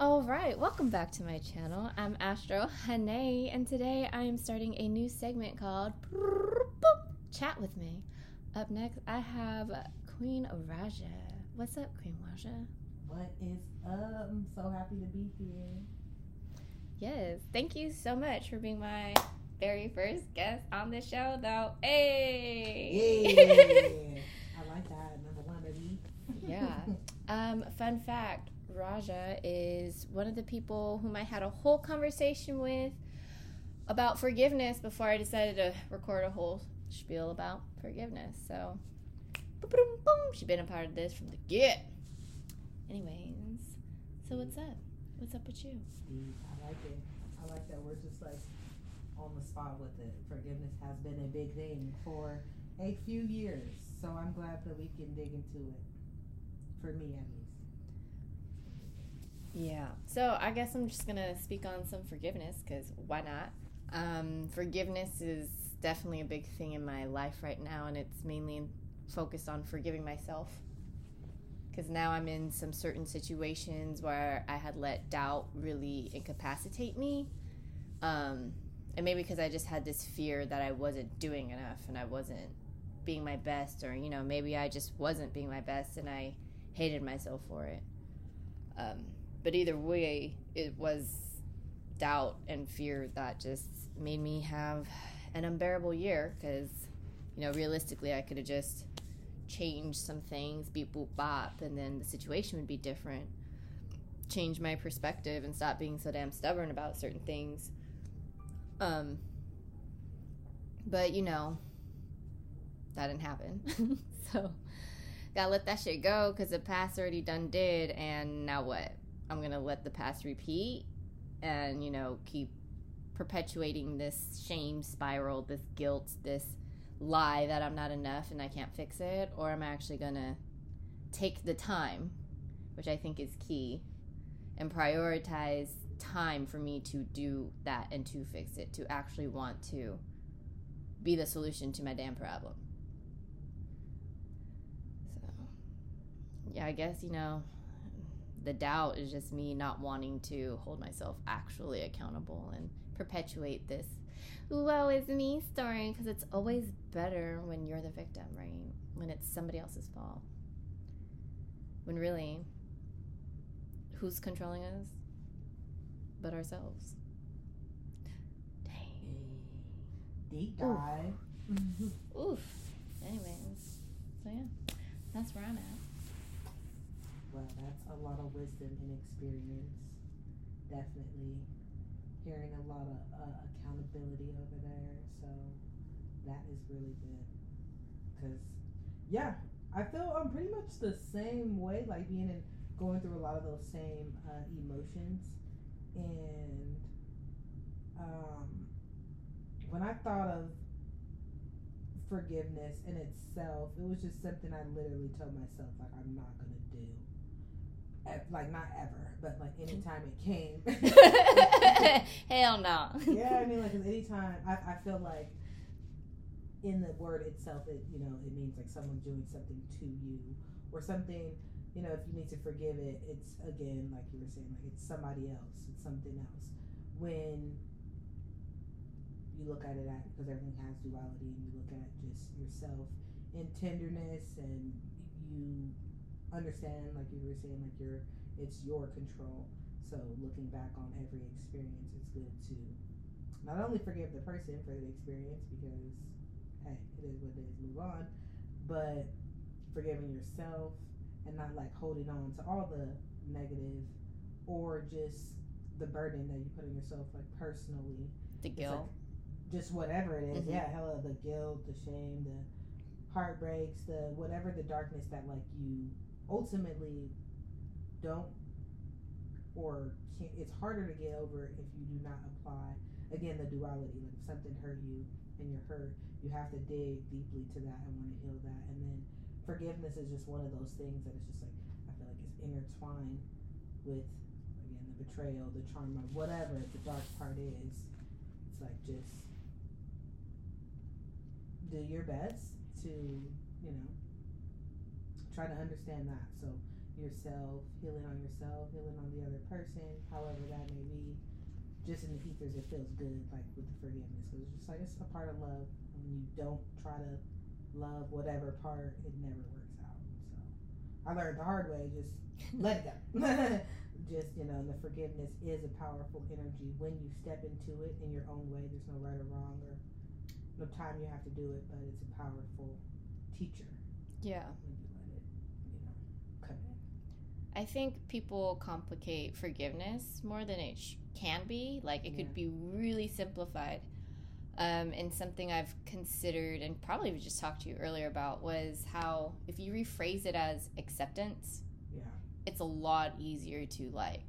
Alright, welcome back to my channel. I'm Astro Hane, and today I am starting a new segment called Chat With Me. Up next, I have Queen Rajah. What's up, Queen Rajah? What is up? I'm so happy to be here. Yes, thank you so much for being my very first guest on the show, though. Hey! Yeah. I like that. Number one, baby. Yeah. Fun fact. Rajah is one of the people whom I had a whole conversation with about forgiveness before I decided to record a whole spiel about forgiveness. So, she's been a part of this from the get. Anyways, so what's up? What's up with you? I like it. I like that we're just like on the spot with it. Forgiveness has been a big thing for a few years, so I'm glad that we can dig into it. For me, at least. Yeah, so I guess I'm just gonna speak on some forgiveness, because why not? Forgiveness is definitely a big thing in my life right now, and it's mainly focused on forgiving myself, because now I'm in some certain situations where I had let doubt really incapacitate me, and maybe because I just had this fear that I wasn't doing enough and I wasn't being my best, or, you know, maybe I just wasn't being my best and I hated myself for it. But either way, it was doubt and fear that just made me have an unbearable year, because, you know, realistically, I could have just changed some things, beep, boop, bop, and then the situation would be different, change my perspective and stop being so damn stubborn about certain things. But, you know, that didn't happen. So, gotta let that shit go, because the past already done did, and now what? I'm going to let the past repeat and, you know, keep perpetuating this shame spiral, this guilt, this lie that I'm not enough and I can't fix it? Or am I actually going to take the time, which I think is key, and prioritize time for me to do that and to fix it, to actually want to be the solution to my damn problem? So, yeah, I guess, you know, the doubt is just me not wanting to hold myself actually accountable and perpetuate this "woe is me" story, because it's always better when you're the victim, right? When it's somebody else's fault. When really, who's controlling us but ourselves? Dang. Deep dive. Oof. Oof. Anyways, so yeah, that's where I'm at. Well, that's a lot of wisdom and experience, definitely. Hearing a lot of accountability over there, so that is really good. Because, yeah, I feel I'm pretty much the same way, like being and going through a lot of those same emotions. And when I thought of forgiveness in itself, it was just something I literally told myself, like, I'm not going to do. Like, not ever, but like anytime it came. Hell no. Yeah, I mean, like, cause anytime I feel like in the word itself, it, you know, it means like someone doing something to you or something, you know, if you need to forgive it, it's, again, like you were saying, like it's somebody else, it's something else. When you look at it at, because everything has duality, and you look at just yourself in tenderness, and you understand, like you were saying, like it's your control. So looking back on every experience, it's good to not only forgive the person for the experience, because hey, it is what it is, move on, but forgiving yourself and not like holding on to all the negative or just the burden that you put on yourself, like personally, the guilt, like, just whatever it is. Mm-hmm. Yeah, hella, the guilt, the shame, the heartbreaks, the whatever, the darkness that like you ultimately don't or can't, it's harder to get over if you do not apply, again, the duality. Like if something hurt you and you're hurt, you have to dig deeply to that and want to heal that. And then forgiveness is just one of those things that it's just like, I feel like it's intertwined with, again, the betrayal, the trauma, whatever the dark part is. It's like, just do your best to, you know, try to understand that. So yourself, healing on yourself, healing on the other person, however that may be. Just in the ethers, it feels good, like with the forgiveness. Because it's just like, it's a part of love. When you don't try to love whatever part, it never works out. So I learned the hard way, just let it go. Just, you know, the forgiveness is a powerful energy when you step into it in your own way. There's no right or wrong or no time you have to do it, but it's a powerful teacher. Yeah. When you let it, you know, come in. I think people complicate forgiveness more than it can be. Like, it could be really simplified. And something I've considered and probably we just talked to you earlier about was how if you rephrase it as acceptance, it's a lot easier to like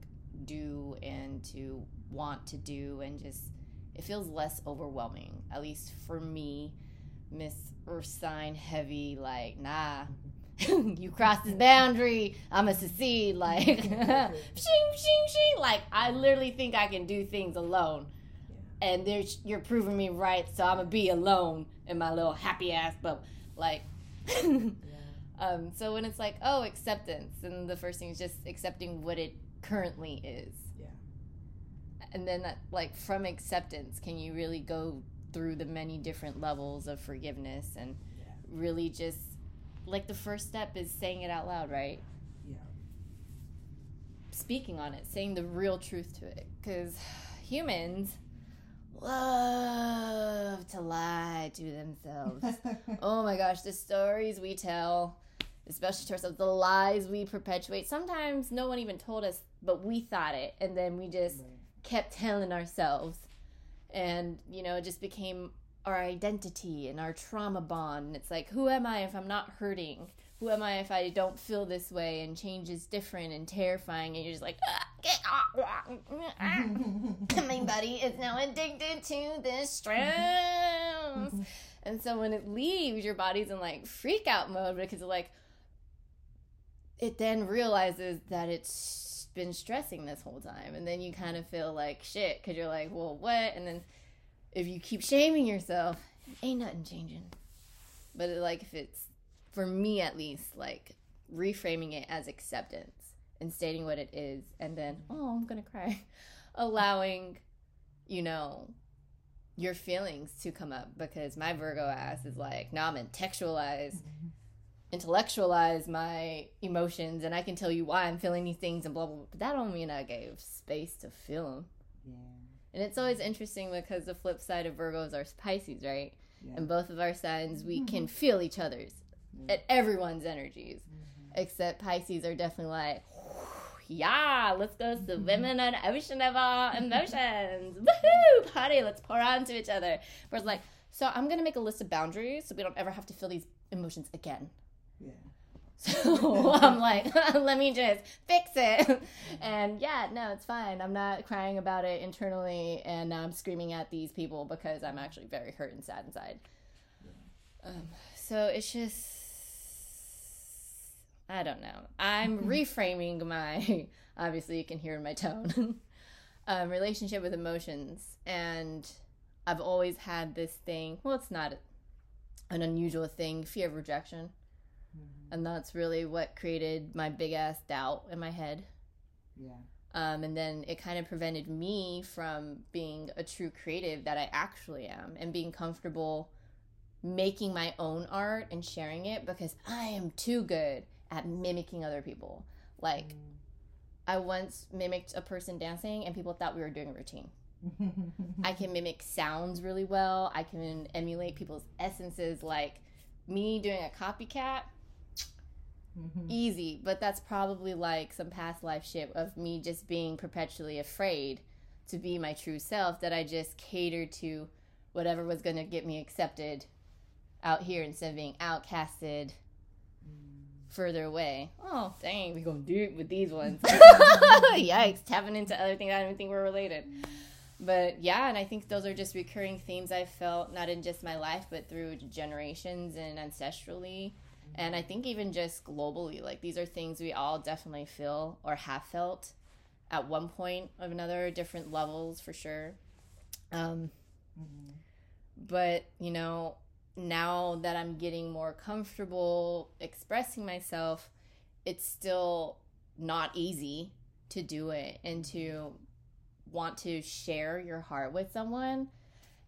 do and to want to do, and just it feels less overwhelming, at least for me, Miss Earth Sign heavy, like, nah, you crossed this boundary, I'ma secede, like shing shing shing, like I literally think I can do things alone. And there's, you're proving me right, so I'm going to be alone in my little happy ass bubble. Like, so when it's like, oh, acceptance, and the first thing is just accepting what it currently is. Yeah. And then, that, like, from acceptance, can you really go through the many different levels of forgiveness and really just, like, the first step is saying it out loud, right? Yeah. Speaking on it, saying the real truth to it. Because humans love to lie to themselves. Oh my gosh, the stories we tell, especially to ourselves, the lies we perpetuate. Sometimes no one even told us, but we thought it, and then we just kept telling ourselves. And, you know, it just became our identity and our trauma bond. And it's like, who am I if I'm not hurting? Who am I if I don't feel this way? And change is different and terrifying. And you're just like, ah, get off. My body is now addicted to this stress. And so when it leaves, your body's in like freak out mode, because like it then realizes that it's been stressing this whole time. And then you kind of feel like shit, because you're like, well, what? And then if you keep shaming yourself, ain't nothing changing. But it, like if it's, for me at least, like reframing it as acceptance and stating what it is, and then, oh, I'm gonna cry, allowing, you know, your feelings to come up, because my Virgo ass is like, now I'm intellectualize my emotions, and I can tell you why I'm feeling these things and blah blah blah. But that don't mean I gave space to feel them. Yeah. And it's always interesting because the flip side of Virgos are Pisces, right? Yeah. And both of our signs, we can feel each other's. At everyone's energies, except Pisces are definitely like, yeah, let's go swim in an ocean of our emotions. Woohoo, party, let's pour on to each other. But it's like, so I'm going to make a list of boundaries so we don't ever have to feel these emotions again. Yeah. So I'm like, let me just fix it. And yeah, no, it's fine. I'm not crying about it internally, and now I'm screaming at these people because I'm actually very hurt and sad inside. Yeah. So it's just, I don't know. I'm reframing my, obviously you can hear in my tone, relationship with emotions. And I've always had this thing, well, it's not an unusual thing, fear of rejection. Mm-hmm. And that's really what created my big ass doubt in my head. Yeah. And then it kind of prevented me from being a true creative that I actually am, and being comfortable making my own art and sharing it, because I am too good at mimicking other people. Like, I once mimicked a person dancing, and people thought we were doing a routine. I can mimic sounds really well. I can emulate people's essences. Like, me doing a copycat, easy. But that's probably like some past life shit of me just being perpetually afraid to be my true self, that I just catered to whatever was going to get me accepted out here, instead of being outcasted further away. Oh, dang, we're going to do it with these ones. Yikes, tapping into other things I don't even think were related. But yeah, and I think those are just recurring themes I felt, not in just my life, but through generations and ancestrally. And I think even just globally, like these are things we all definitely feel or have felt at one point or another, different levels for sure. But, you know, now that I'm getting more comfortable expressing myself, it's still not easy to do it and to want to share your heart with someone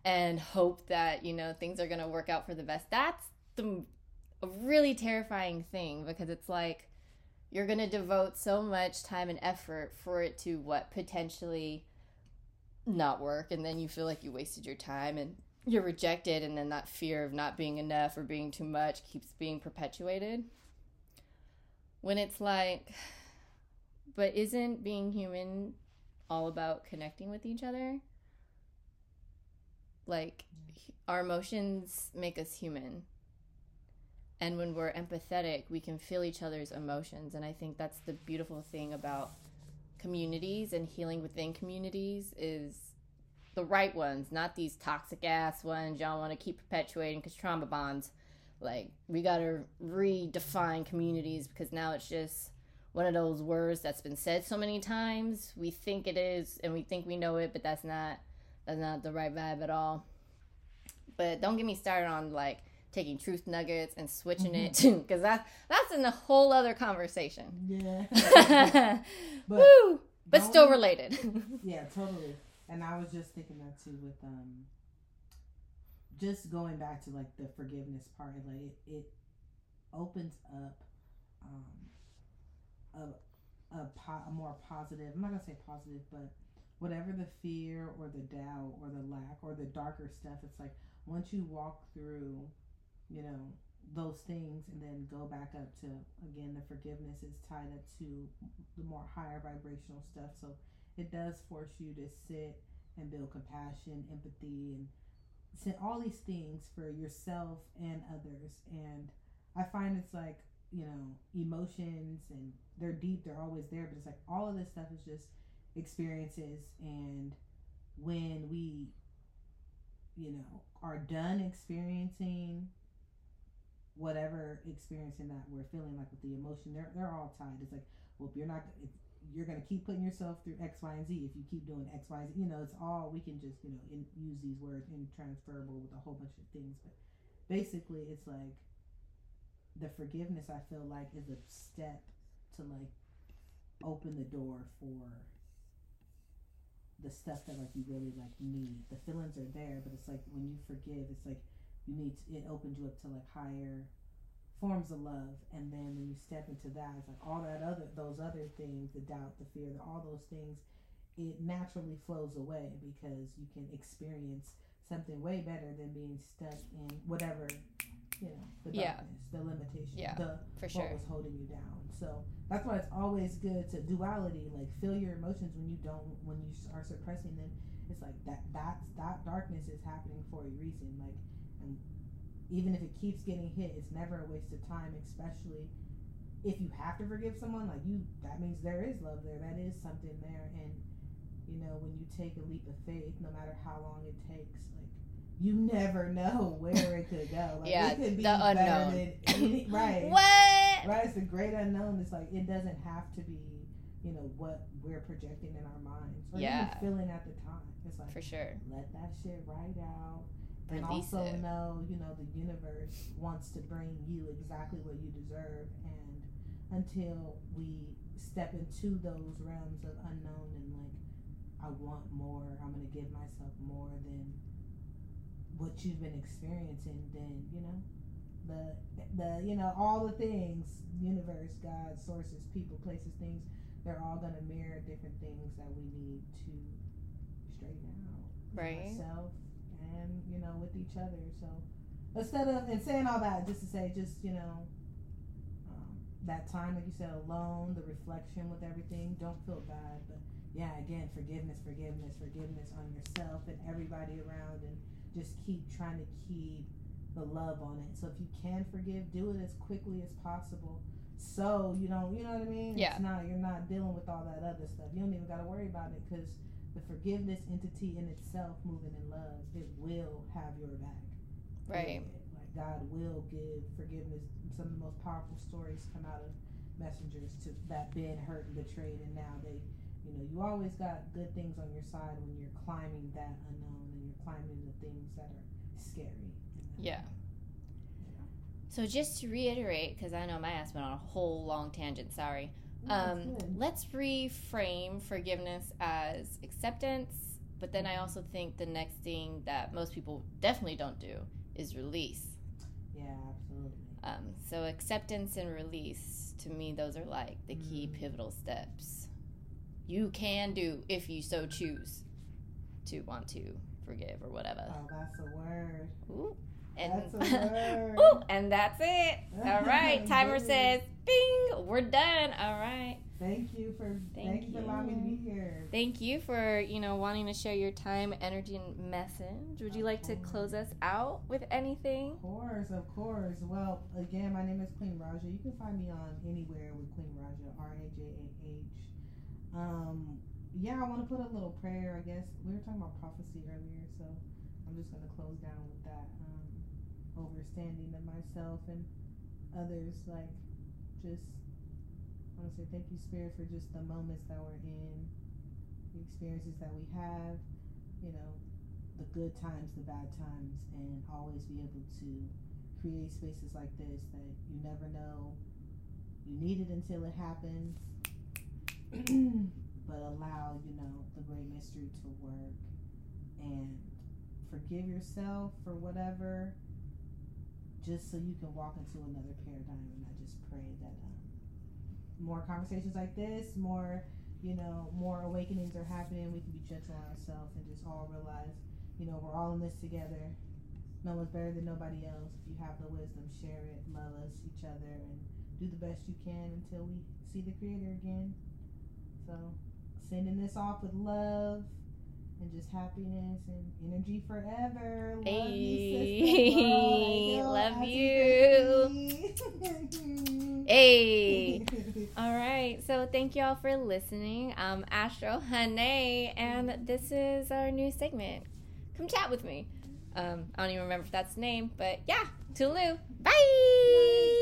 and hope that, you know, things are going to work out for the best. That's the really terrifying thing, because it's like you're going to devote so much time and effort for it to what potentially not work, and then you feel like you wasted your time and you're rejected, and then that fear of not being enough or being too much keeps being perpetuated. When it's like, but isn't being human all about connecting with each other? Like, our emotions make us human. And when we're empathetic, we can feel each other's emotions. And I think that's the beautiful thing about communities and healing within communities, is the right ones, not these toxic ass ones y'all want to keep perpetuating because trauma bonds. Like, we got to redefine communities, because now it's just one of those words that's been said so many times. We think it is, and we think we know it, but that's not the right vibe at all. But don't get me started on, like, taking truth nuggets and switching it too, because that's in a whole other conversation. Yeah. but still related. Yeah, totally. And I was just thinking that too with just going back to, like, the forgiveness part. Like, it opens up a more positive, I'm not going to say positive, but whatever the fear or the doubt or the lack or the darker stuff, it's like once you walk through, you know, those things and then go back up to, again, the forgiveness is tied up to the more higher vibrational stuff. So it does force you to sit and build compassion, empathy, and all these things for yourself and others. And I find it's like, you know, emotions, and they're deep, they're always there, but it's like all of this stuff is just experiences. And when we, you know, are done experiencing whatever experiencing that we're feeling, like with the emotion, they're all tied. It's like, well, you're going to keep putting yourself through X, Y, and Z if you keep doing X, Y, Z. You know, it's all, we can just, you know, use these words intransferable with a whole bunch of things. But basically, it's like the forgiveness, I feel like, is a step to, like, open the door for the stuff that, like, you really, like, need. The feelings are there, but it's like when you forgive, it's like it opens you up to, like, higher forms of love. And then when you step into that, it's like all that those other things, the doubt, the fear, all those things, it naturally flows away, because you can experience something way better than being stuck in whatever, you know, the darkness, the limitation, what was holding you down. So that's why it's always good to duality, like, feel your emotions when you are suppressing them. It's like that darkness is happening for a reason. Like, and even if it keeps getting hit, it's never a waste of time, especially if you have to forgive someone. Like, that means there is love there, that is something there. And, you know, when you take a leap of faith, no matter how long it takes, like, you never know where it could go. Like, it could be the unknown. Right. What? Right, it's the great unknown. It's like, it doesn't have to be, you know, what we're projecting in our minds or even feeling at the time. It's like, for sure, let that shit ride out. And also know, you know, the universe wants to bring you exactly what you deserve. And until we step into those realms of unknown and, like, I want more, I'm going to give myself more than what you've been experiencing, then, you know, the you know, all the things, universe, God, sources, people, places, things, they're all going to mirror different things that we need to straighten out. Right. Myself, and, you know, with each other. So instead of saying all that, just to say, just, you know, that time, like you said, alone, the reflection with everything, don't feel bad. But yeah, again, forgiveness on yourself and everybody around, and just keep trying to keep the love on it. So if you can forgive, do it as quickly as possible, so you don't, you know what I mean? Yeah. It's not, you're not dealing with all that other stuff. You don't even got to worry about it, because the forgiveness entity in itself, moving in love, it will have your back. Right. Like, God will give forgiveness. Some of the most powerful stories come out of messengers that been hurt and betrayed, and now they, you know, you always got good things on your side when you're climbing that unknown and you're climbing the things that are scary. You know? Yeah. So just to reiterate, because I know my ass went on a whole long tangent, sorry. Let's reframe forgiveness as acceptance, but then I also think the next thing that most people definitely don't do is release. Yeah, absolutely. So acceptance and release, to me, those are like the key pivotal steps. You can do, if you so choose, to want to forgive or whatever. Oh, that's a word. Ooh. And, ooh, and that's it. All right. Timer says, bing, we're done. All right. Thank you for allowing me to be here. Thank you for, wanting to share your time, energy, and message. Would you like to close us out with anything? Of course. Well, again, my name is Queen Rajah. You can find me on anywhere with Queen Rajah, R-A-J-A-H. I want to put a little prayer, I guess. We were talking about prophecy earlier, so I'm just going to close down with that. Overstanding of myself and others, just I want to say thank you, Spirit, for just the moments that we're in, the experiences that we have, the good times, the bad times, and always be able to create spaces like this that you never know you need it until it happens, but allow the great mystery to work and forgive yourself for whatever, just so you can walk into another paradigm. And I just pray that more conversations like this, more, more awakenings are happening. We can be gentle on ourselves and just all realize, we're all in this together. No one's better than nobody else. If you have the wisdom, share it, love us, each other, and do the best you can until we see the Creator again. So sending this off with love. And just happiness and energy forever. Love you, sister. Love you. Hey. All right. So thank you all for listening. I'm Astro Hane, and this is our new segment. Come chat with me. I don't even remember if that's the name, but yeah. Toodaloo. Bye.